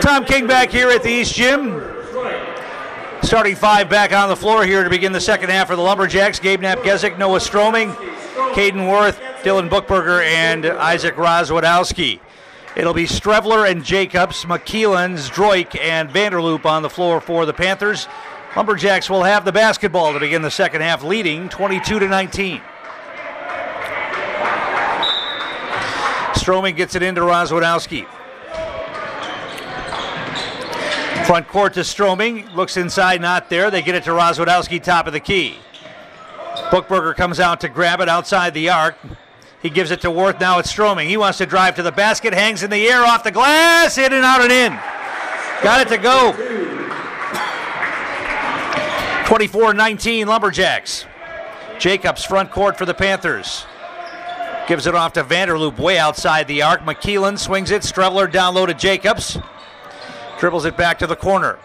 Tom King back here at the East Gym. Starting five back on the floor here to begin the second half for the Lumberjacks. Gabe Nappgezik, Noah Stroming, Caden Worth, Dylan Buchberger, and Isaac Rozwadowski. It'll be Streveler and Jacobs, McKeelan, Zdroik, and Vanderloop on the floor for the Panthers. Lumberjacks will have the basketball to begin the second half, leading 22-19. Stroming gets it into Rozwadowski. Front court to Stroming, looks inside, not there. They get it to Rozwadowski, top of the key. Buchberger comes out to grab it outside the arc. He gives it to Worth, now it's Stroming. He wants to drive to the basket, hangs in the air, off the glass, in and out and in. Got it to go. 24-19 Lumberjacks. Jacobs front court for the Panthers. Gives it off to Vanderloop, way outside the arc. McKeelan swings it, Streveler down low to Jacobs. Dribbles it back to the corner.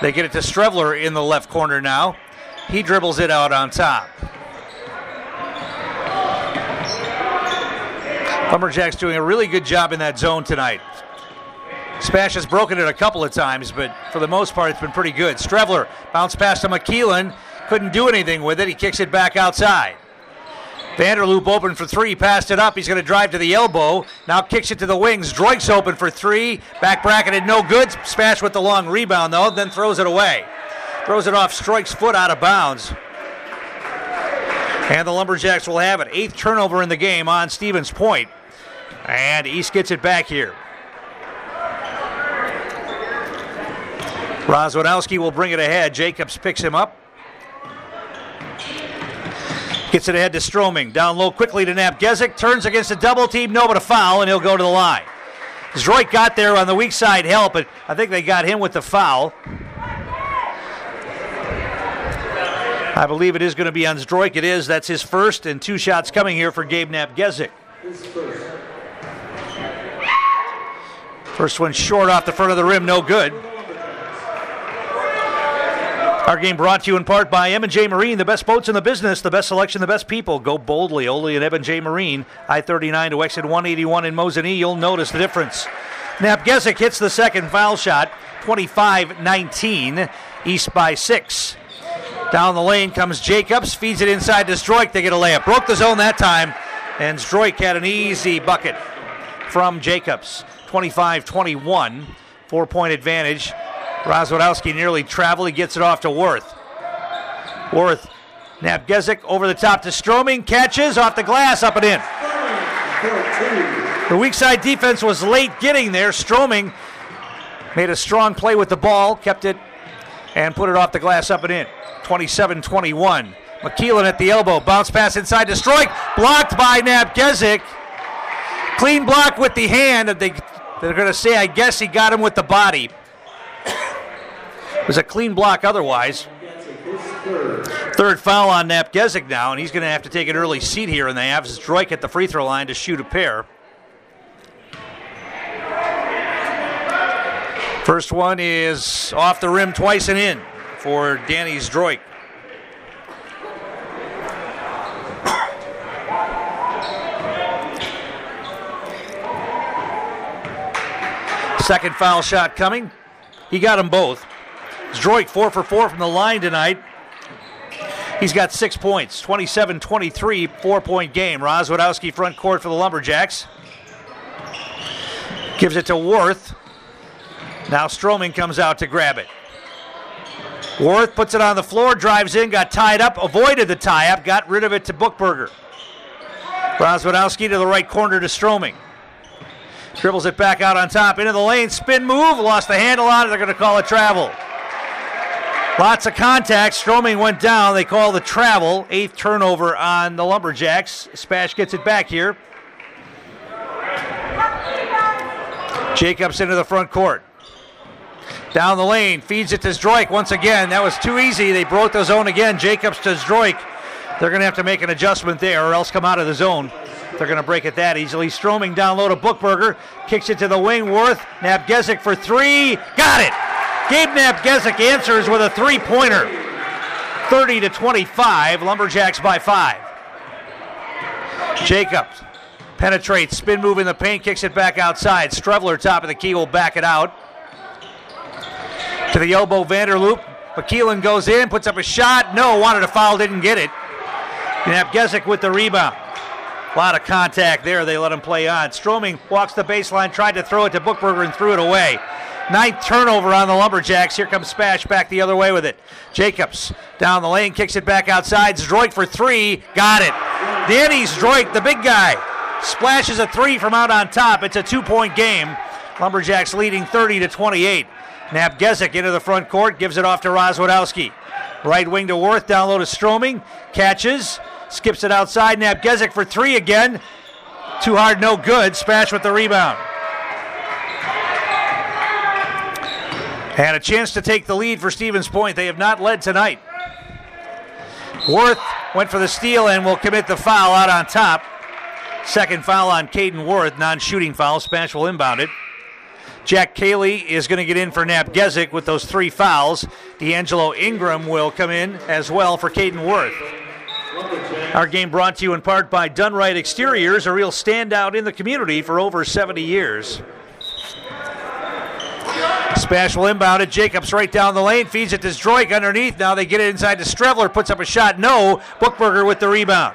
They get it to Streveler in the left corner now. He dribbles it out on top. Lumberjacks doing a really good job in that zone tonight. Spash has broken it a couple of times, but for the most part, it's been pretty good. Streveler bounce pass to McKeelan. Couldn't do anything with it. He kicks it back outside. Vanderloop open for three, passed it up. He's going to drive to the elbow. Now kicks it to the wings. Droik's open for three. Back bracketed, no good. Spash with the long rebound, though, then throws it away. Throws it off Stroik's foot out of bounds. And the Lumberjacks will have it. Eighth turnover in the game on Stevens Point. And East gets it back here. Rozwadowski will bring it ahead. Jacobs picks him up. Gets it ahead to Stroming. Down low quickly to Nappgezik. Turns against a double team. No, but a foul, and he'll go to the line. Zdroik got there on the weak side help, but I think they got him with the foul. I believe it is going to be on Zdroik. It is. That's his first, and two shots coming here for Gabe Nappgezik. First one short off the front of the rim. No good. Our game brought to you in part by M&J Marine, the best boats in the business, the best selection, the best people. Go boldly, only at M&J Marine. I-39 to exit 181 in Mosinee. You'll notice the difference. Nappgezik hits the second foul shot, 25-19, East by 6. Down the lane comes Jacobs, feeds it inside to Zdroik. They get a layup. Broke the zone that time, and Zdroik had an easy bucket from Jacobs. 25-21, four-point advantage. Rozwadowski nearly traveled. He gets it off to Worth. Worth, Nappgezik over the top to Stroming. Catches off the glass, up and in. The weak side defense was late getting there. Stroming made a strong play with the ball, kept it, and put it off the glass, up and in. 27-21. McKeelan at the elbow. Bounce pass inside to Zdroik. Blocked by Nappgezik. Clean block with the hand. They're going to say, I guess he got him with the body. It was a clean block otherwise. Third foul on Nappgezik now, and he's going to have to take an early seat here in the half. Zdroik at the free throw line to shoot a pair. First one is off the rim twice and in for Danny Zdroik. Second foul shot coming. He got them both. Zdroik 4 for 4 from the line tonight. He's got 6 points. 27-23, four-point game. Rozwadowski front court for the Lumberjacks. Gives it to Worth. Now Stroming comes out to grab it. Worth puts it on the floor, drives in, got tied up, avoided the tie-up, got rid of it to Buchberger. Rozwadowski to the right corner to Stroming. Dribbles it back out on top, into the lane, spin move, lost the handle on it, they're going to call a travel. Lots of contact. Stroming went down. They call the travel. Eighth turnover on the Lumberjacks. Spash gets it back here. Jacobs into the front court. Down the lane. Feeds it to Zdroik once again. That was too easy. They broke the zone again. Jacobs to Zdroik. They're going to have to make an adjustment there or else come out of the zone. They're going to break it that easily. Stroming down low to Buchberger. Kicks it to the wing. Worth. Nappgezik for three. Got it. Gabe Nappgezik answers with a three-pointer. 30-25, Lumberjacks by 5. Jacobs penetrates, spin move in the paint, kicks it back outside. Streveler, top of the key, will back it out. To the elbow, Vanderloop. McKeelan goes in, puts up a shot. No, wanted a foul, didn't get it. Nappgezik with the rebound. A lot of contact there. They let him play on. Stroming walks the baseline, tried to throw it to Buchberger and threw it away. Ninth turnover on the Lumberjacks. Here comes Spash back the other way with it. Jacobs down the lane, kicks it back outside. Zdroik for three. Got it. Danny Zdroik, the big guy, splashes a three from out on top. It's a two-point game. Lumberjacks leading 30-28. Nappgezik into the front court, gives it off to Rozwadowski. Right wing to Worth, down low to Stroming. Catches, skips it outside. Nappgezik for three again. Too hard, no good. Spash with the rebound. And a chance to take the lead for Stevens Point. They have not led tonight. Worth went for the steal and will commit the foul out on top. Second foul on Caden Worth, non-shooting foul. Spash will inbound it. Jack Cayley is going to get in for Nappgezik with those three fouls. D'Angelo Ingram will come in as well for Caden Worth. Our game brought to you in part by Dunright Exteriors, a real standout in the community for over 70 years. Spash will inbound it. Jacobs right down the lane, feeds it to Zdroik underneath. Now they get it inside to Streveler, puts up a shot. No, Buchberger with the rebound.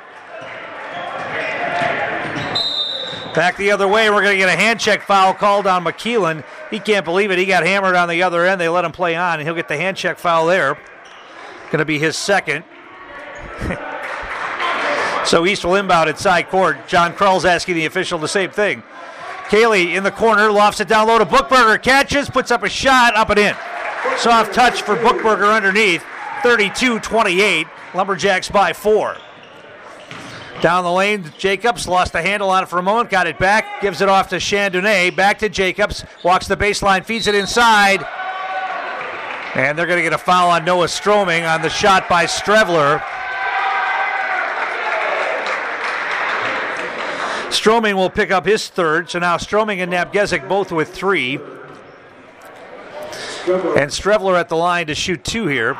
Back the other way, we're going to get a hand check foul called on McKeelan. He can't believe it. He got hammered on the other end. They let him play on, and he'll get the hand check foul there. Going to be his second. So East will inbound at side court. John Krull's asking the official the same thing. Cayley in the corner, lofts it down low to Buchberger. Catches, puts up a shot, up and in. Soft touch for Buchberger underneath. 32-28. Lumberjacks by four. Down the lane, Jacobs lost the handle on it for a moment, got it back, gives it off to Chandonet, back to Jacobs, walks the baseline, feeds it inside. And they're going to get a foul on Noah Stroming on the shot by Streveler. Stroming will pick up his third, so now Stroming and Nappgezik both with three. And Streveler at the line to shoot two here.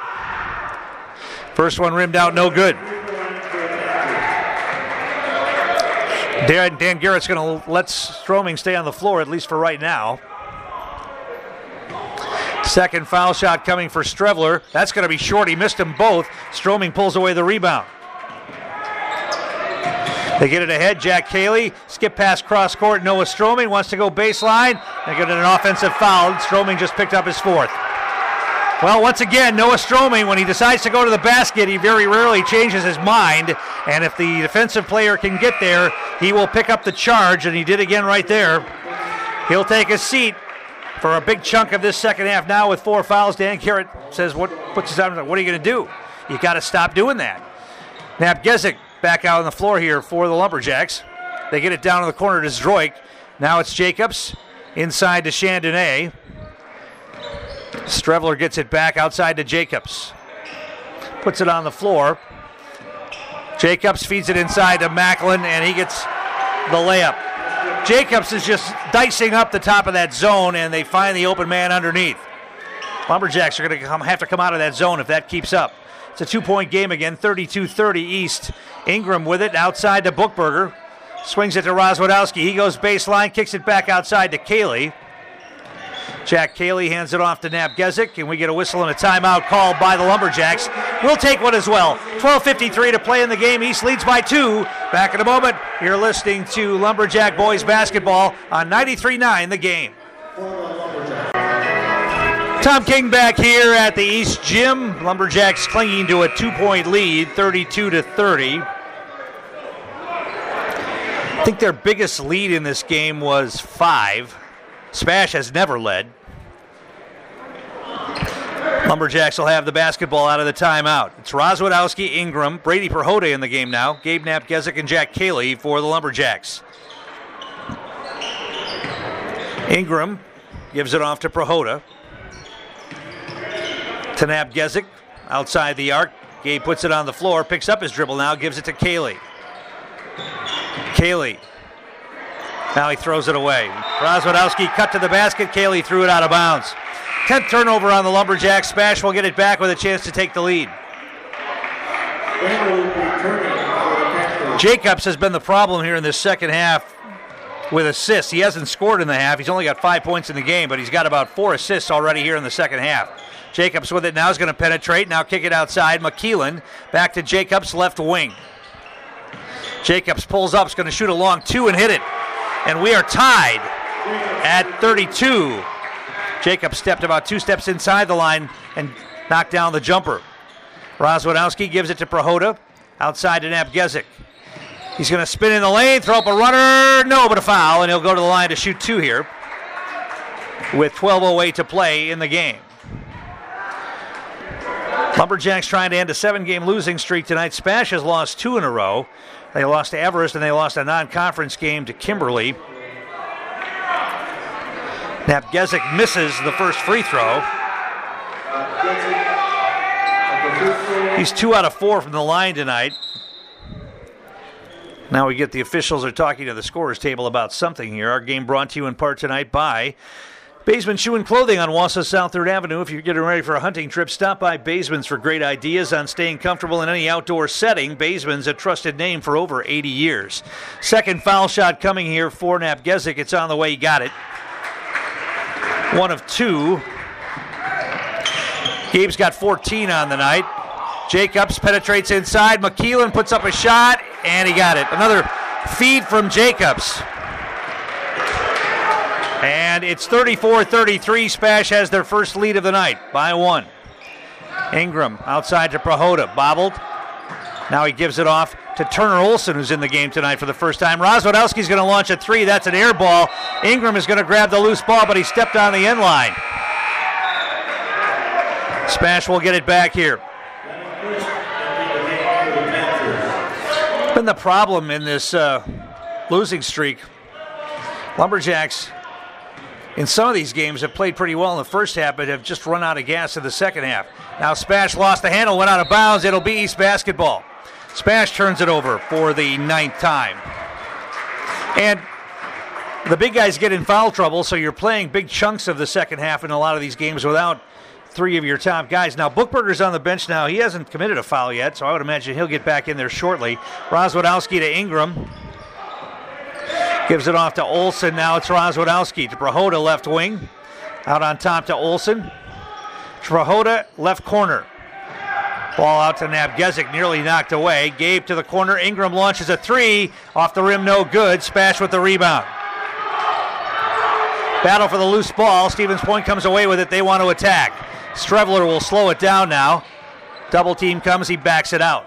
First one rimmed out, no good. Dan Garrett's going to let Stroming stay on the floor, at least for right now. Second foul shot coming for Streveler. That's going to be short. He missed them both. Stroming pulls away the rebound. They get it ahead. Jack Cayley, skip past cross court. Noah Stroming wants to go baseline. They get an offensive foul. Stroming just picked up his fourth. Well, once again, Noah Stroming, when he decides to go to the basket, he very rarely changes his mind. And if the defensive player can get there, he will pick up the charge, and he did again right there. He'll take a seat for a big chunk of this second half now with four fouls. Dan Garrett says, what are you going to do? You got to stop doing that. Nappgezik back out on the floor here for the Lumberjacks. They get it down in the corner to Zdroik. Now it's Jacobs inside to Chandonet. Streveler gets it back outside to Jacobs. Puts it on the floor. Jacobs feeds it inside to Macklin, and he gets the layup. Jacobs is just dicing up the top of that zone, and they find the open man underneath. Lumberjacks are going to have to come out of that zone if that keeps up. It's a two-point game again, 32-30 East. Ingram with it outside to Buchberger. Swings it to Rozwadowski. He goes baseline, kicks it back outside to Cayley. Jack Cayley hands it off to Nappgezik, and we get a whistle and a timeout called by the Lumberjacks. We'll take one as well. 12:53 to play in the game. East leads by two. Back in a moment, you're listening to Lumberjack Boys Basketball on 93.9 The Game. Tom King back here at the East Gym. Lumberjacks clinging to a two-point lead, 32-30. I think their biggest lead in this game was 5. Spash has never led. Lumberjacks will have the basketball out of the timeout. It's Rozwadowski, Ingram, Brady Projota in the game now, Gabe Nappgezik, and Jack Cayley for the Lumberjacks. Ingram gives it off to Projota. To Nappgezik, outside the arc. Gabe puts it on the floor, picks up his dribble now, gives it to Cayley. Cayley. Now he throws it away. Rozwadowski cut to the basket. Cayley threw it out of bounds. 10th turnover on the Lumberjacks. Spash will get it back with a chance to take the lead. Jacobs has been the problem here in this second half with assists. He hasn't scored in the half. He's only got 5 points in the game, but he's got about 4 assists already here in the second half. Jacobs with it now is going to penetrate. Now kick it outside. McKeelan back to Jacobs, left wing. Jacobs pulls up, is going to shoot a long two and hit it. And we are tied at 32. Jacobs stepped about 2 steps inside the line and knocked down the jumper. Rozwadowski gives it to Projota. Outside to Nappgezik. He's going to spin in the lane, throw up a runner. No, but a foul, and he'll go to the line to shoot 2 here with 12:08 to play in the game. Lumberjacks trying to end a 7-game losing streak tonight. Spash has lost 2 in a row. They lost to Everest, and they lost a non-conference game to Kimberly. Nappgezik misses the first free throw. He's 2 out of 4 from the line tonight. Now we get the officials are talking to the scorers table about something here. Our game brought to you in part tonight by Baseman Shoe and Clothing on Wausau South 3rd Avenue. If you're getting ready for a hunting trip, stop by Baseman's for great ideas on staying comfortable in any outdoor setting. Baseman's a trusted name for over 80 years. Second foul shot coming here for Nappgezik. It's on the way. He got it. 1 of 2. Gabe's got 14 on the night. Jacobs penetrates inside. McKeelan puts up a shot, and he got it. Another feed from Jacobs. And it's 34-33. Spash has their first lead of the night by 1. Ingram outside to Projota. Bobbled. Now he gives it off to Turner Olson, who's in the game tonight for the first time. Rozwadowski's going to launch a 3. That's an air ball. Ingram is going to grab the loose ball, but he stepped on the end line. Spash will get it back here. Been the problem in this losing streak. Lumberjacks in some of these games have played pretty well in the first half, but have just run out of gas in the second half. Now Spash lost the handle, went out of bounds. It'll be East basketball. Spash turns it over for the 9th time. And the big guys get in foul trouble, so you're playing big chunks of the second half in a lot of these games without 3 of your top guys. Now, Buchberger's on the bench now. He hasn't committed a foul yet, so I would imagine he'll get back in there shortly. Rozwadowski to Ingram. Gives it off to Olson. Now it's Rozwadowski to Projota, left wing. Out on top to Olson. Projota, left corner. Ball out to Nappgezik, nearly knocked away. Gabe to the corner. Ingram launches a 3. Off the rim, no good. Spash with the rebound. Battle for the loose ball. Stevens Point comes away with it. They want to attack. Streveler will slow it down now. Double team comes. He backs it out.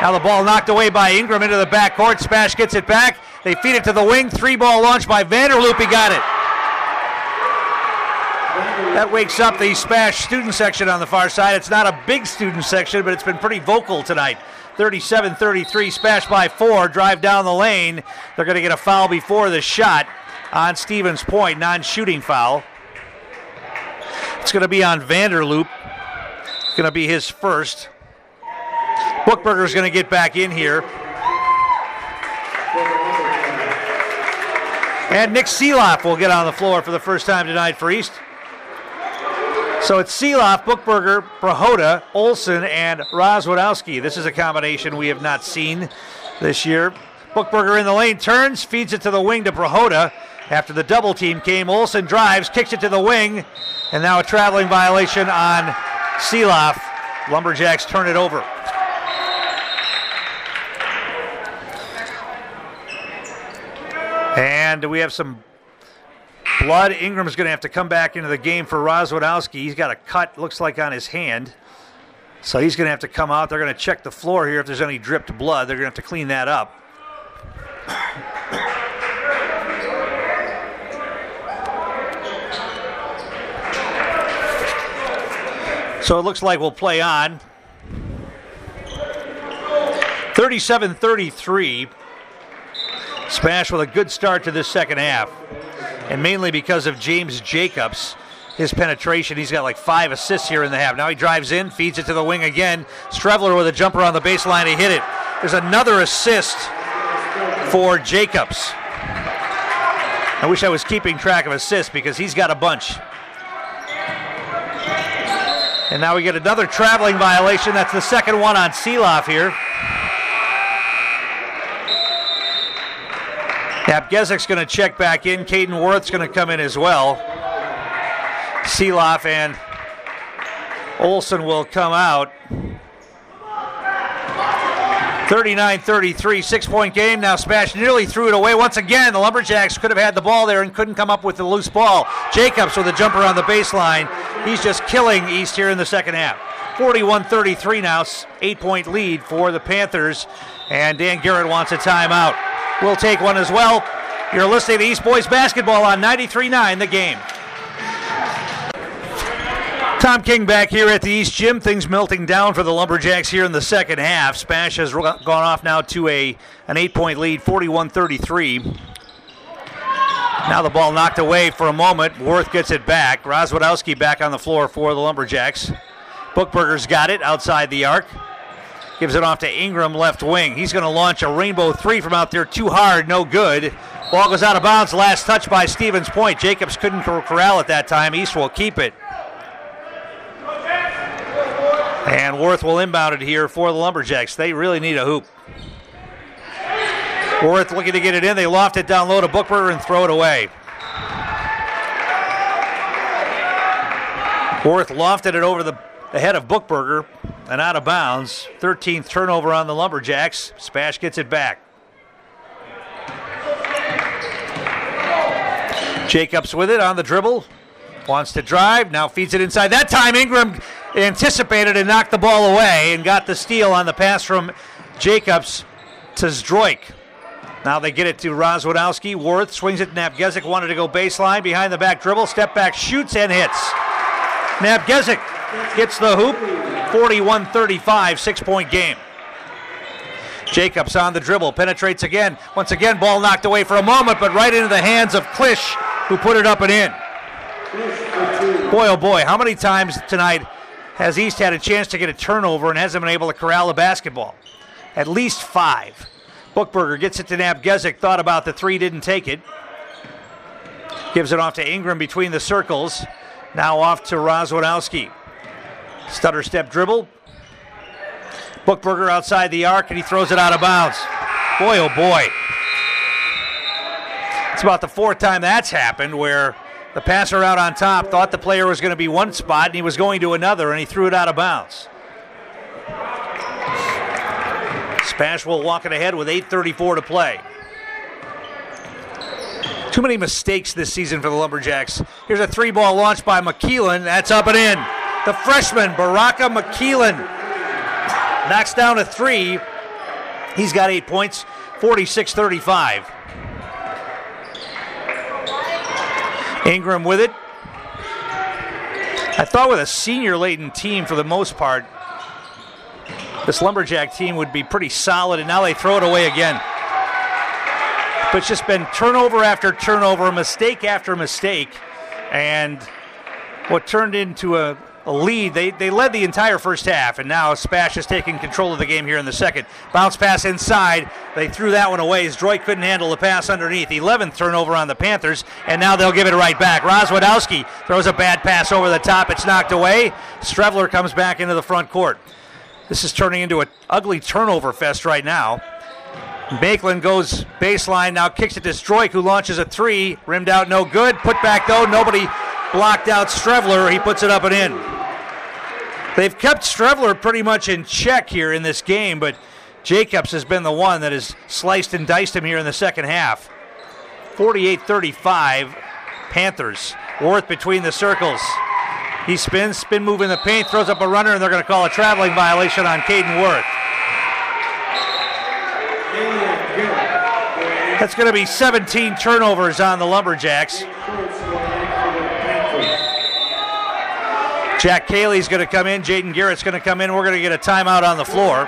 Now the ball knocked away by Ingram into the backcourt. Spash gets it back. They feed it to the wing. 3-ball launch by Vanderloop. He got it. That wakes up the Spash student section on the far side. It's not a big student section, but it's been pretty vocal tonight. 37-33. Spash by 4. Drive down the lane. They're going to get a foul before the shot on Stevens Point. Non-shooting foul. It's going to be on Vanderloop. It's going to be his first. Buchberger's going to get back in here. And Nick Seeloff will get on the floor for the first time tonight for East. So it's Seeloff, Buchberger, Projota, Olson, and Rozwadowski. This is a combination we have not seen this year. Buchberger in the lane, turns, feeds it to the wing to Projota. After the double team came, Olson drives, kicks it to the wing, and now a traveling violation on Seeloff. Lumberjacks turn it over. And we have some blood. Ingram's going to have to come back into the game for Rozwadowski. He's got a cut, looks like, on his hand. So he's going to have to come out. They're going to check the floor here if there's any dripped blood. They're going to have to clean that up. So it looks like we'll play on. 37-33. Spash with a good start to this second half. And mainly because of James Jacobs, his penetration. He's got like 5 assists here in the half. Now he drives in, feeds it to the wing again. Streveler with a jumper on the baseline. He hit it. There's another assist for Jacobs. I wish I was keeping track of assists because he's got a bunch. And now we get another traveling violation. That's the second one on Seeloff here. Nappgezik's going to check back in. Caden Worth's going to come in as well. Seeloff and Olson will come out. 39-33, 6-point game. Now Smash nearly threw it away. Once again, the Lumberjacks could have had the ball there and couldn't come up with the loose ball. Jacobs with a jumper on the baseline. He's just killing East here in the second half. 41-33 now, 8-point lead for the Panthers. And Dan Garrett wants a timeout. We'll take one as well. You're listening to East Boys Basketball on 93.9 The Game. Tom King back here at the East Gym. Things melting down for the Lumberjacks here in the second half. Smash has gone off now to an 8-point lead, 41-33. Now the ball knocked away for a moment. Worth gets it back. Rozwadowski back on the floor for the Lumberjacks. Buchberger's got it outside the arc. Gives it off to Ingram, left wing. He's going to launch a rainbow three from out there. Too hard, no good. Ball goes out of bounds. Last touch by Stevens Point. Jacobs couldn't corral at that time. East will keep it. And Worth will inbound it here for the Lumberjacks. They really need a hoop. Worth looking to get it in. They loft it down low to Buchberger and throw it away. Worth lofted it over the head of Buchberger and out of bounds. 13th turnover on the Lumberjacks. Spash gets it back. Jacobs with it on the dribble. Wants to drive, now feeds it inside. That time Ingram anticipated and knocked the ball away and got the steal on the pass from Jacobs to Zdroik. Now they get it to Rozwadowski. Worth swings it to Nappgezik, wanted to go baseline, behind the back dribble, step back, shoots and hits. Nappgezik gets the hoop, 41-35, 6-point game. Jacobs on the dribble, penetrates again. Once again, ball knocked away for a moment, but right into the hands of Klisch, who put it up and in. Boy, oh boy, how many times tonight has East had a chance to get a turnover and hasn't been able to corral the basketball? At least 5. Buchberger gets it to Nappgezik, thought about the three, didn't take it. Gives it off to Ingram between the circles. Now off to Rozwadowski. Stutter step dribble. Buchberger outside the arc, and he throws it out of bounds. Boy, oh boy. It's about the 4th time that's happened where the passer out on top thought the player was going to be one spot and he was going to another, and he threw it out of bounds. Spash will walk it ahead with 8:34 to play. Too many mistakes this season for the Lumberjacks. Here's a three-ball launch by McKeelan. That's up and in. The freshman, Baraka McKeelan, knocks down a three. He's got 8 points, 46-35. Ingram with it. I thought with a senior-laden team for the most part, this Lumberjack team would be pretty solid, and now they throw it away again. But it's just been turnover after turnover, mistake after mistake, and what turned into a lead. They led the entire first half, and now Spash is taking control of the game here in the second. Bounce pass inside. They threw that one away. Zdroik couldn't handle the pass underneath. 11th turnover on the Panthers, and now they'll give it right back. Rozwadowski throws a bad pass over the top. It's knocked away. Streveler comes back into the front court. This is turning into an ugly turnover fest right now. Bakeland goes baseline, now kicks it to Zdroik, who launches a three. Rimmed out, no good. Put back, though. Nobody blocked out Streveler. He puts it up and in. They've kept Streveler pretty much in check here in this game, but Jacobs has been the one that has sliced and diced him here in the second half. 48-35, Panthers. Worth between the circles. He spins, spin move in the paint, throws up a runner, and they're going to call a traveling violation on Caden Worth. That's going to be 17 turnovers on the Lumberjacks. Jack Cayley's going to come in. Jaden Garrett's going to come in. We're going to get a timeout on the floor.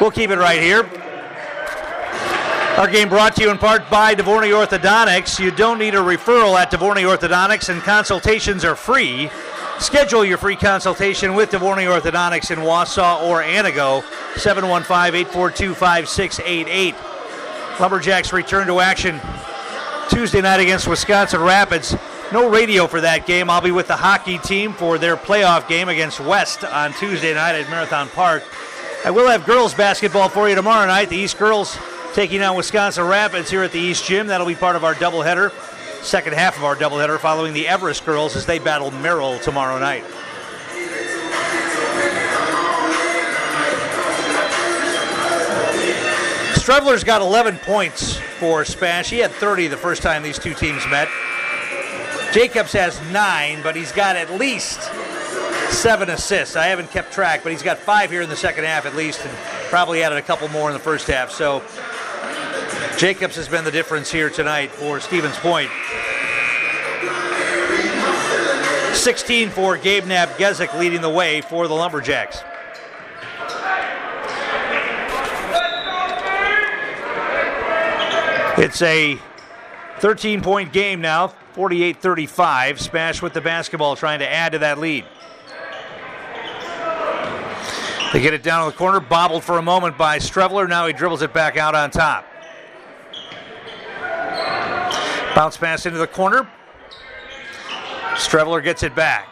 We'll keep it right here. Our game brought to you in part by DeVorne Orthodontics. You don't need a referral at DeVorne Orthodontics, and consultations are free. Schedule your free consultation with DeVorne Orthodontics in Wausau or Antigo, 715-842-5688. Lumberjacks return to action Tuesday night against Wisconsin Rapids. No radio for that game. I'll be with the hockey team for their playoff game against West on Tuesday night at Marathon Park. I will have girls basketball for you tomorrow night. The East girls taking on Wisconsin Rapids here at the East Gym. That'll be part of our doubleheader, second half of our doubleheader following the Everest girls as they battle Merrill tomorrow night. Streveler's got 11 points for Spash. He had 30 the first time these two teams met. Jacobs has 9, but he's got at least 7 assists. I haven't kept track, but he's got 5 here in the second half at least, and probably added a couple more in the first half. So Jacobs has been the difference here tonight for Stevens Point. 16 for Gabe Nappgezik, leading the way for the Lumberjacks. It's a 13-point game now, 48-35. Spash with the basketball, trying to add to that lead. They get it down in the corner, bobbled for a moment by Streveler. Now he dribbles it back out on top. Bounce pass into the corner. Streveler gets it back.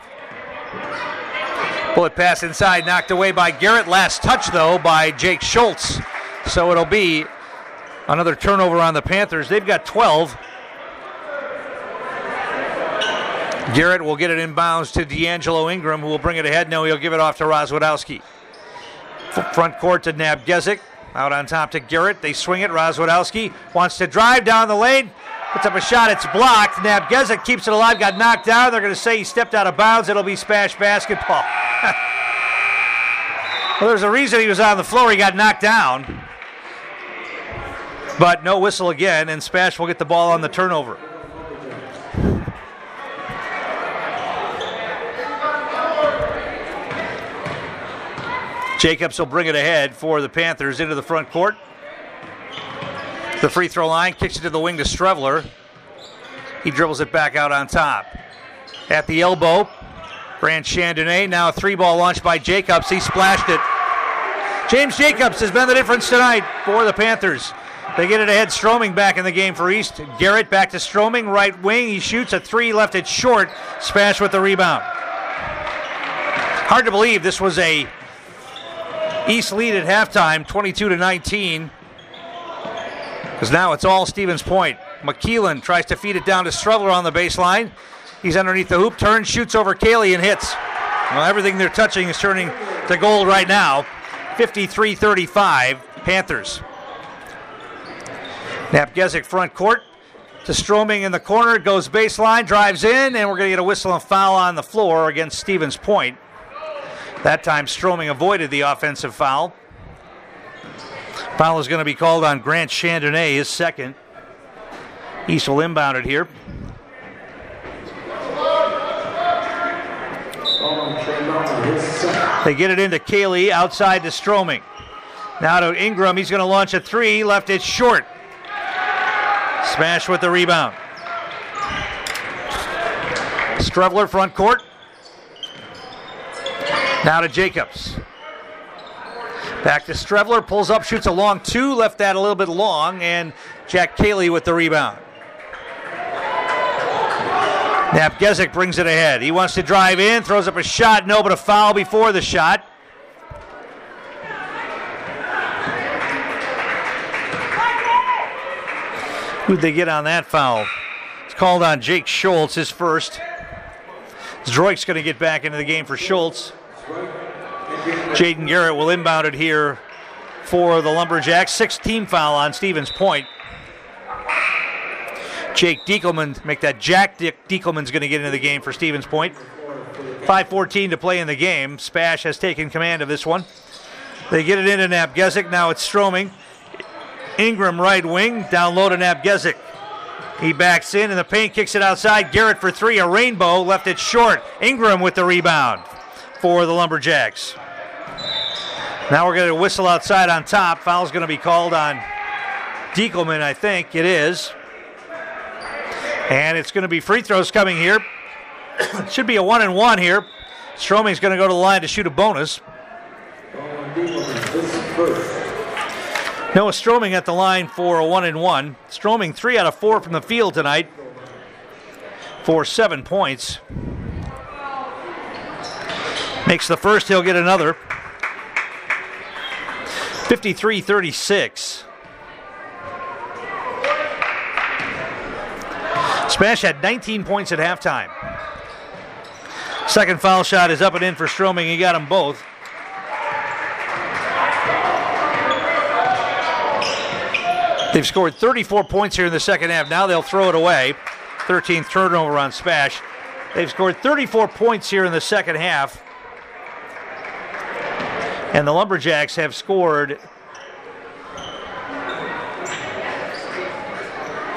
Bullet pass inside, knocked away by Garrett. Last touch, though, by Jake Schultz. So it'll be another turnover on the Panthers. They've got 12. Garrett will get it inbounds to D'Angelo Ingram, who will bring it ahead. No, he'll give it off to Rozwadowski. Front court to Nappgezik. Out on top to Garrett. They swing it. Rozwadowski wants to drive down the lane. Puts up a shot. It's blocked. Nappgezik keeps it alive. Got knocked down. They're going to say he stepped out of bounds. It'll be Spash basketball. Well, there's a reason he was on the floor. He got knocked down. But no whistle again, and Spash will get the ball on the turnover. Jacobs will bring it ahead for the Panthers into the front court. The free throw line, kicks it to the wing to Streveler. He dribbles it back out on top. At the elbow, Grant Chandonet, now a three-ball launch by Jacobs. He splashed it. James Jacobs has been the difference tonight for the Panthers. They get it ahead. Stroming back in the game for East. Garrett back to Stroming, right wing. He shoots a three, left it short. Spash with the rebound. Hard to believe this was a East lead at halftime, 22-19. Because now it's all Stevens Point. McKeelan tries to feed it down to Streveler on the baseline. He's underneath the hoop, turns, shoots over Cayley, and hits. Well, everything they're touching is turning to gold right now. 53-35, Panthers. Nappgezik front court to Stroming in the corner, goes baseline, drives in, and we're going to get a whistle and foul on the floor against Stevens Point. That time Stroming avoided the offensive foul. Foul is going to be called on Grant Chandonet, his second. East will inbound it here. They get it into Cayley, outside to Stroming. Now to Ingram, he's going to launch a three, left it short. Smash with the rebound. Streveler front court. Now to Jacobs. Back to Streveler, pulls up, shoots a long two, left that a little bit long, and Jack Cayley with the rebound. Nappgezik brings it ahead. He wants to drive in, throws up a shot, no, but a foul before the shot. Who'd they get on that foul? It's called on Jake Schultz, his first. Zdroik's going to get back into the game for Schultz. Jaden Garrett will inbound it here for the Lumberjacks. 16 foul on Stevens Point. Jake Diekelman, make that Jack Diekelman's going to get into the game for Stevens Point. 5:14 to play in the game. Spash has taken command of this one. They get it into Nappgezik. Now it's Stroming. Ingram right wing, down low to Nappgezik. He backs in and the paint, kicks it outside. Garrett for three, a rainbow, left it short. Ingram with the rebound for the Lumberjacks. Now we're going to whistle outside on top. Foul's going to be called on Diekelman, I think it is. And it's going to be free throws coming here. Should be a 1-and-1 here. Stroming's going to go to the line to shoot a bonus. Noah Stroming at the line for a 1-and-1. Stroming 3 out of 4 from the field tonight for 7 points. Makes the first, he'll get another. 53-36. Smash had 19 points at halftime. Second foul shot is up and in for Stroming. He got them both. They've scored 34 points here in the second half. Now they'll throw it away. 13th turnover on Spash. They've scored 34 points here in the second half. And the Lumberjacks have scored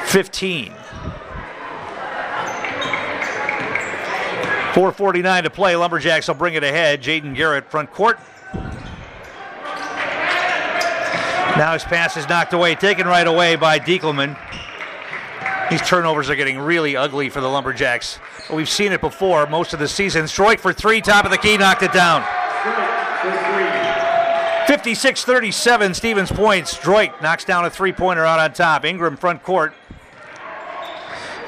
15. 4:49 to play. Lumberjacks will bring it ahead. Jaden Garrett front court. Now his pass is knocked away, taken right away by Diekelman. These turnovers are getting really ugly for the Lumberjacks. But we've seen it before most of the season. Zdroik for three, top of the key, knocked it down. 56-37, Stevens points. Zdroik knocks down a three-pointer out on top. Ingram front court.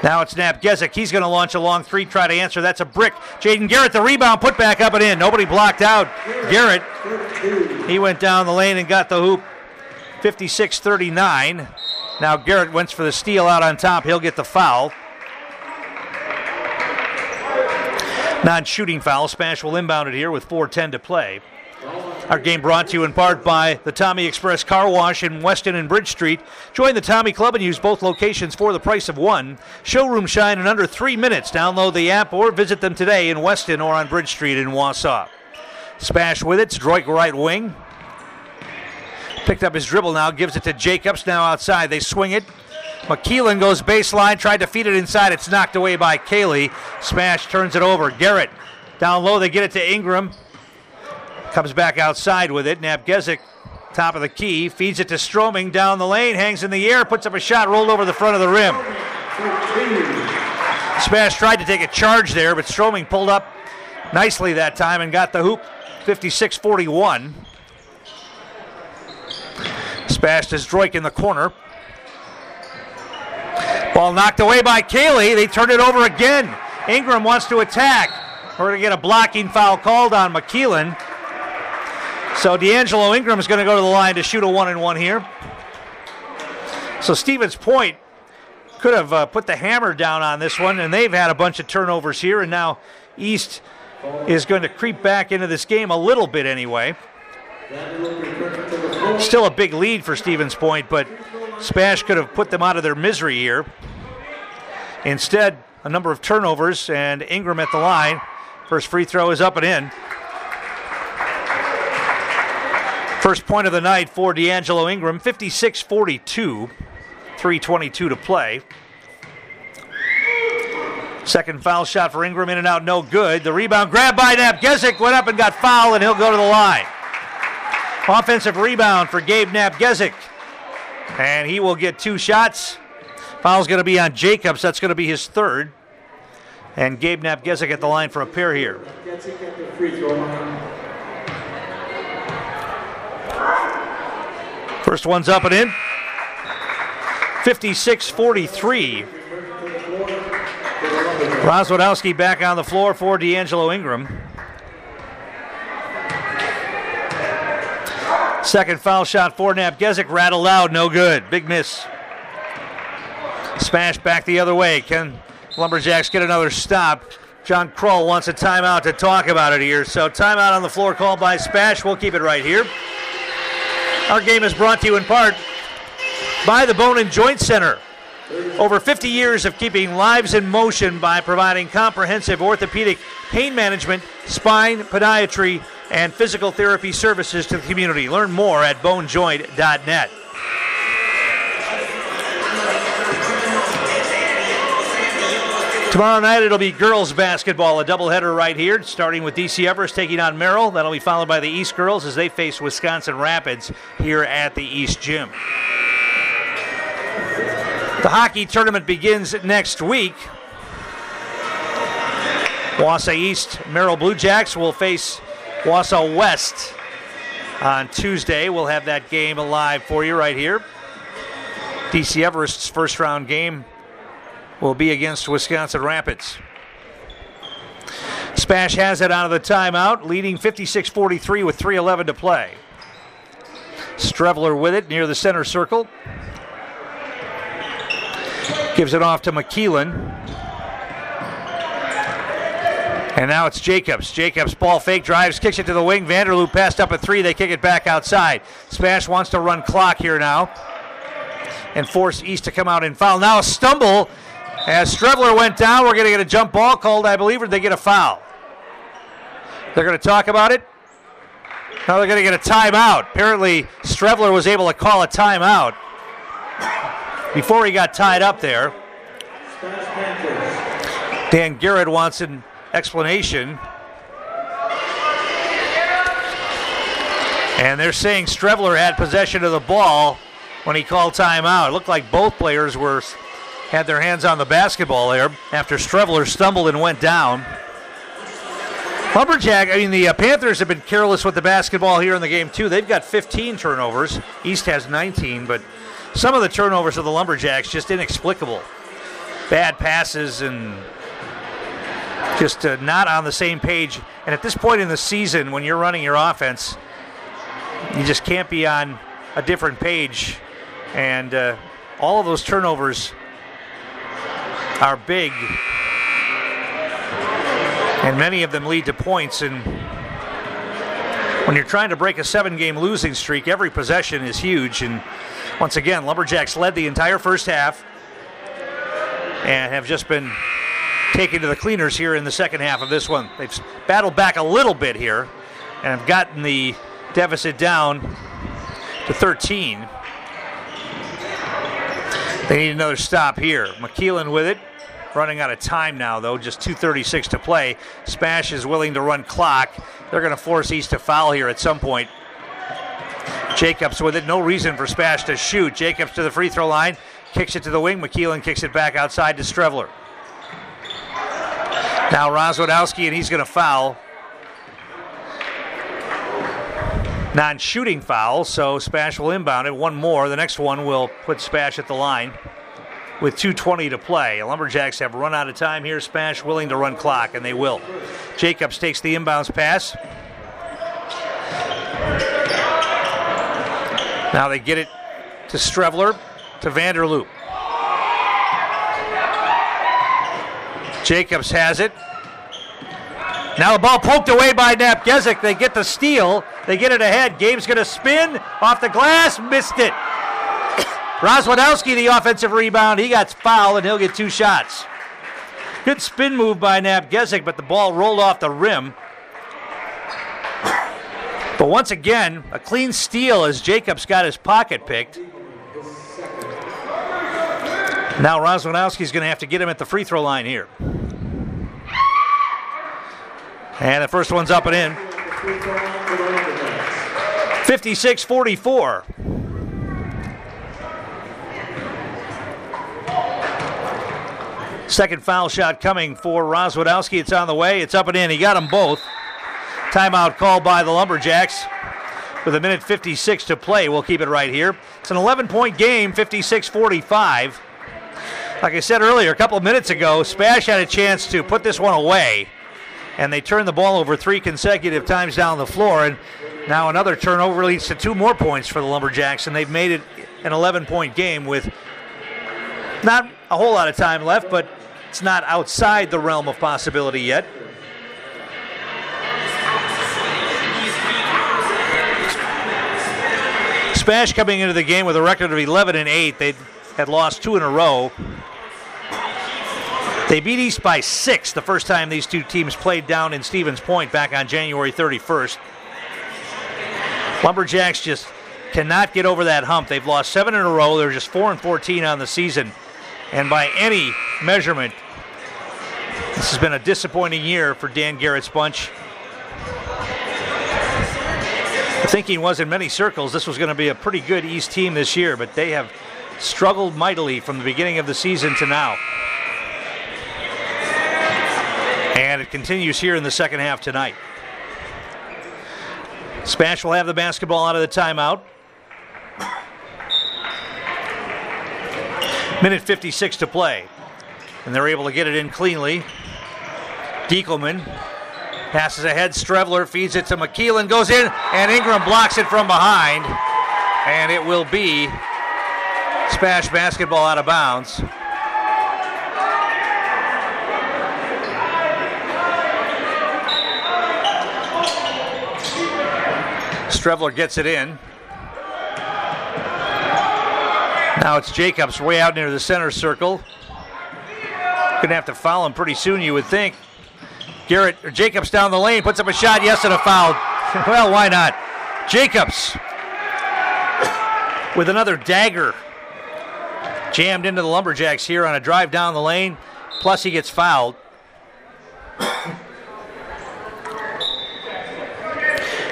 Now it's Nappgezik. He's going to launch a long three, try to answer. That's a brick. Jaden Garrett, the rebound, put back up and in. Nobody blocked out. Garrett, he went down the lane and got the hoop. 56-39. Now Garrett went for the steal out on top. He'll get the foul. Non-shooting foul. Spash will inbound it here with 4:10 to play. Our game brought to you in part by the Tommy Express Car Wash in Weston and Bridge Street. Join the Tommy Club and use both locations for the price of one. Showroom shine in under 3 minutes. Download the app or visit them today in Weston or on Bridge Street in Wausau. Spash with it. Zdroik right wing. Picked up his dribble now, gives it to Jacobs now outside. They swing it. McKeelan goes baseline, tried to feed it inside. It's knocked away by Cayley. Smash turns it over. Garrett down low. They get it to Ingram. Comes back outside with it. Nappgezik, top of the key, feeds it to Stroming down the lane, hangs in the air, puts up a shot, rolled over the front of the rim. Smash tried to take a charge there, but Stroming pulled up nicely that time and got the hoop. 56-41. Spash to Zdroik in the corner. Ball knocked away by Cayley. They turn it over again. Ingram wants to attack. We're going to get a blocking foul called on McKeelan. So D'Angelo Ingram is going to go to the line to shoot a 1-and-1 here. So Stevens Point could have put the hammer down on this one, and they've had a bunch of turnovers here, and now East is going to creep back into this game a little bit anyway. Still a big lead for Stevens Point, but Spash could have put them out of their misery here. Instead, a number of turnovers, and Ingram at the line. First free throw is up and in. First point of the night for D'Angelo Ingram, 56-42, 3:22 to play. Second foul shot for Ingram, in and out, no good. The rebound grabbed by Nappgezik, went up and got fouled, and he'll go to the line. Offensive rebound for Gabe Nappgezik. And he will get two shots. Foul's going to be on Jacobs. That's going to be his third. And Gabe Nappgezik at the line for a pair here. First one's up and in. 56-43. Rozwadowski back on the floor for D'Angelo Ingram. Second foul shot for Nappgezik, rattled out, no good. Big miss. Smash back the other way. Can Lumberjacks get another stop? John Krull wants a timeout to talk about it here. So timeout on the floor called by Spash. We'll keep it right here. Our game is brought to you in part by the Bone and Joint Center. Over 50 years of keeping lives in motion by providing comprehensive orthopedic pain management, spine, podiatry, and physical therapy services to the community. Learn more at bonejoint.net. Tomorrow night it'll be girls basketball, a doubleheader right here, starting with DC Everest taking on Merrill. That'll be followed by the East girls as they face Wisconsin Rapids here at the East Gym. The hockey tournament begins next week. Wausau East Merrill Blue Jacks will face Wausau West on Tuesday. We'll have that game live for you right here. DC Everest's first round game will be against Wisconsin Rapids. Spash has it out of the timeout, leading 56-43 with 3:11 to play. Streveler with it near the center circle. Gives it off to McKeelan. And now it's Jacobs. Jacobs ball fake, drives, kicks it to the wing. Vanderloop passed up a three. They kick it back outside. Smash wants to run clock here now and force East to come out and foul. Now a stumble as Streveler went down. We're going to get a jump ball called, I believe, or they get a foul. They're going to talk about it. Now they're going to get a timeout. Apparently Streveler was able to call a timeout before he got tied up there. Dan Garrett wants an explanation. And they're saying Streveler had possession of the ball when he called timeout. It looked like both players had their hands on the basketball there after Streveler stumbled and went down. The Panthers have been careless with the basketball here in the game too. They've got 15 turnovers. East has 19, but some of the turnovers of the Lumberjacks just inexplicable. Bad passes and just not on the same page. And at this point in the season, when you're running your offense, you just can't be on a different page. And all of those turnovers are big. And many of them lead to points. And when you're trying to break a 7-game losing streak, every possession is huge. And once again, Lumberjacks led the entire first half and have just been taken to the cleaners here in the second half of this one. They've battled back a little bit here and have gotten the deficit down to 13. They need another stop here. McKeelan with it. Running out of time now, though. Just 2:36 to play. Smash is willing to run clock. They're going to force East to foul here at some point. Jacobs with it. No reason for Smash to shoot. Jacobs to the free throw line. Kicks it to the wing. McKeelan kicks it back outside to Streveler. Now Rozwadowski, and he's going to foul. Non-shooting foul, so Spash will inbound it. One more. The next one will put Spash at the line with 2:20 to play. Lumberjacks have run out of time here. Spash willing to run clock, and they will. Jacobs takes the inbounds pass. Now they get it to Streveler, to Vanderloop. Jacobs has it. Now the ball poked away by Nappgezik. They get the steal. They get it ahead. Gabe's going to spin off the glass. Missed it. Rozwadowski, the offensive rebound. He got fouled, and he'll get two shots. Good spin move by Nappgezik, but the ball rolled off the rim. But once again, a clean steal as Jacobs got his pocket picked. Now Rozwadowski's going to have to get him at the free throw line here. And the first one's up and in. 56-44. Second foul shot coming for Rozwadowski. It's on the way. It's up and in. He got them both. Timeout called by the Lumberjacks. With 1:56 to play, we'll keep it right here. It's an 11-point game, 56-45. Like I said earlier, a couple of minutes ago, Spash had a chance to put this one away, and they turned the ball over 3 consecutive times down the floor, and now another turnover leads to 2 more points for the Lumberjacks, and they've made it an 11-point game with not a whole lot of time left, but it's not outside the realm of possibility yet. Spash coming into the game with a record of 11-8. They had lost 2 in a row. They beat East by 6 the first time these two teams played down in Stevens Point back on January 31st. Lumberjacks just cannot get over that hump. They've lost 7 in a row. They're just 4-14 on the season. And by any measurement, this has been a disappointing year for Dan Garrett's bunch. The thinking was in many circles this was going to be a pretty good East team this year, but they have struggled mightily from the beginning of the season to now. And it continues here in the second half tonight. Spash will have the basketball out of the timeout. 1:56 to play. And they're able to get it in cleanly. Diekelman passes ahead. Streveler feeds it to McKeelan, goes in, and Ingram blocks it from behind. And it will be Spash basketball out of bounds. Streveler gets it in. Now it's Jacobs way out near the center circle. Gonna have to foul him pretty soon, you would think. Garrett, or Jacobs down the lane, puts up a shot, yes, and a foul. Well, why not? Jacobs with another dagger jammed into the Lumberjacks here on a drive down the lane, plus he gets fouled.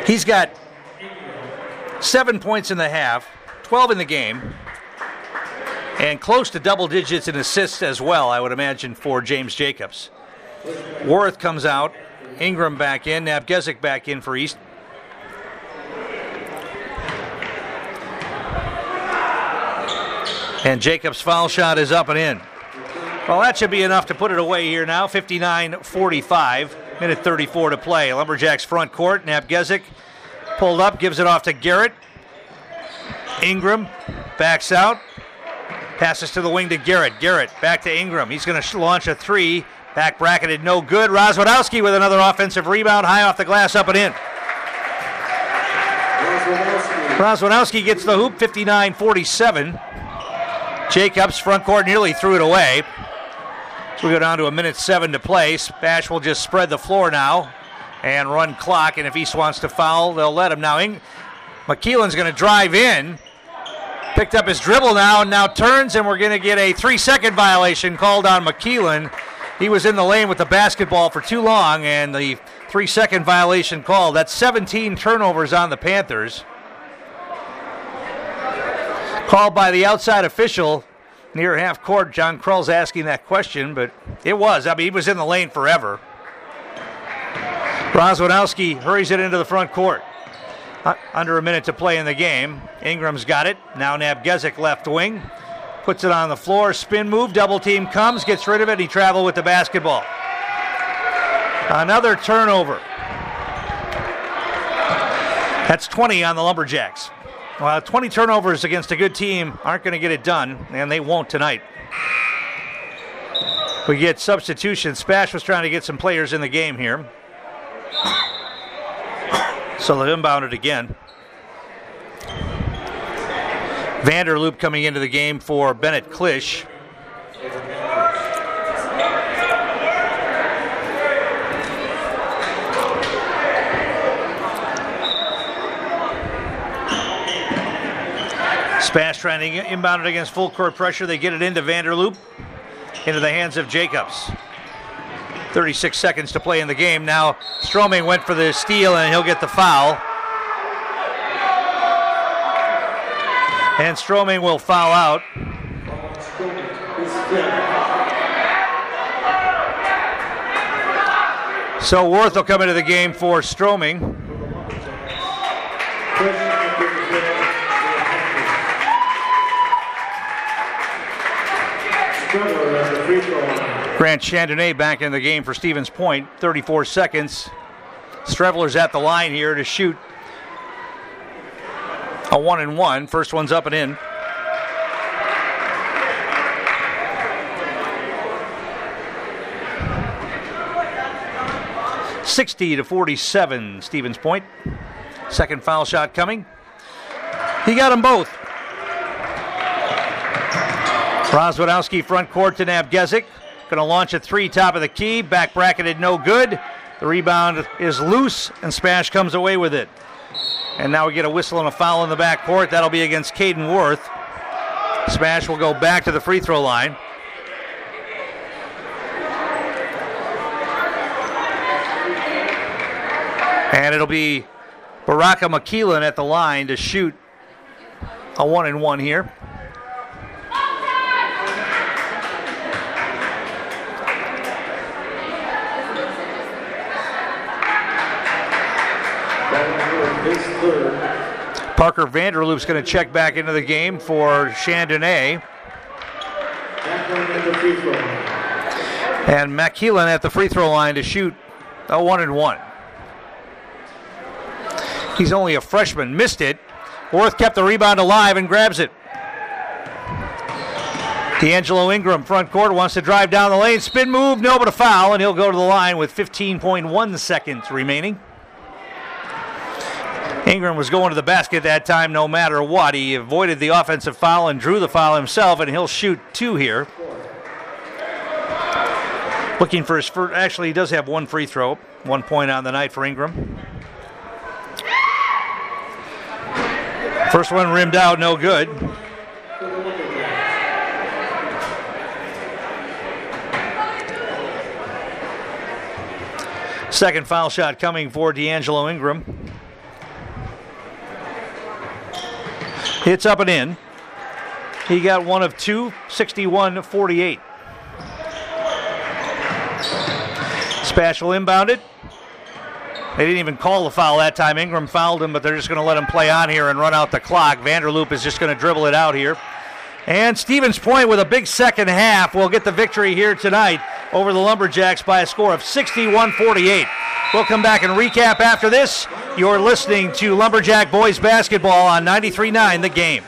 He's got 7 points in the half, 12 in the game, and close to double digits in assists as well, I would imagine, for James Jacobs. Worth comes out, Ingram back in, Nappgezik back in for East. And Jacobs' foul shot is up and in. Well, that should be enough to put it away here now, 59-45, minute 34 to play. Lumberjacks front court, Nappgezik pulled up, gives it off to Garrett. Ingram backs out, passes to the wing to Garrett. Garrett back to Ingram, he's gonna launch a three, back bracketed, no good. Rozwadowski with another offensive rebound, high off the glass, up and in. Rozwadowski gets the hoop, 59-47. Jacobs, front court, nearly threw it away. So we go down to a minute 7 to play. Bash will just spread the floor now and run clock, and if East wants to foul, they'll let him. Now McKeelan's going to drive in. Picked up his dribble now, and now turns, and we're going to get a 3-second violation called on McKeelan. He was in the lane with the basketball for too long, and the 3-second violation called. That's 17 turnovers on the Panthers. Called by the outside official near half court. John Krull's asking that question, but it was. I mean, he was in the lane forever. Rozwadowski hurries it into the front court. Under a minute to play in the game. Ingram's got it. Now Nappgezik left wing. Puts it on the floor. Spin move. Double team comes. Gets rid of it. He traveled with the basketball. Another turnover. That's 20 on the Lumberjacks. Well, 20 turnovers against a good team aren't going to get it done, and they won't tonight. We get substitutions. Spash was trying to get some players in the game here. So they'll inbound it again. Vanderloop coming into the game for Bennett Klisch. Spash trying to inbound it against full court pressure. They get it into Vanderloop, into the hands of Jacobs. 36 seconds to play in the game. Now Stroming went for the steal, and he'll get the foul. And Stroming will foul out. So Worth will come into the game for Stroming. Grant Chandonet back in the game for Stevens Point, 34 seconds. Streveler's at the line here to shoot a 1-and-1. First one's up and in. /60 to 47, Stevens Point. Second foul shot coming. He got them both. Rozwadowski front court to Nappgezik. Going to launch a three, top of the key. Back bracketed, no good. The rebound is loose, and Spash comes away with it. And now we get a whistle and a foul in the back court. That'll be against Caden Worth. Spash will go back to the free throw line. And it'll be Baraka McKeelan at the line to shoot a 1-and-1 here. Parker Vanderloop's going to check back into the game for Chandonet. And McKeelan at the free throw line to shoot a 1-and-1. He's only a freshman, missed it. Worth kept the rebound alive and grabs it. D'Angelo Ingram, front court, wants to drive down the lane. Spin move, no, but a foul, and he'll go to the line with 15.1 seconds remaining. Ingram was going to the basket that time no matter what. He avoided the offensive foul and drew the foul himself, and he'll shoot two here. Looking for his first, actually he does have one free throw, 1 point on the night for Ingram. First one rimmed out, no good. Second foul shot coming for D'Angelo Ingram. Hits up and in. He got one of two, 61-48. Spatchel inbounded. They didn't even call the foul that time. Ingram fouled him, but they're just going to let him play on here and run out the clock. Vanderloop is just going to dribble it out here. And Stevens Point with a big second half will get the victory here tonight over the Lumberjacks by a score of 61-48. We'll come back and recap after this. You're listening to Lumberjack Boys Basketball on 93.9 The Game.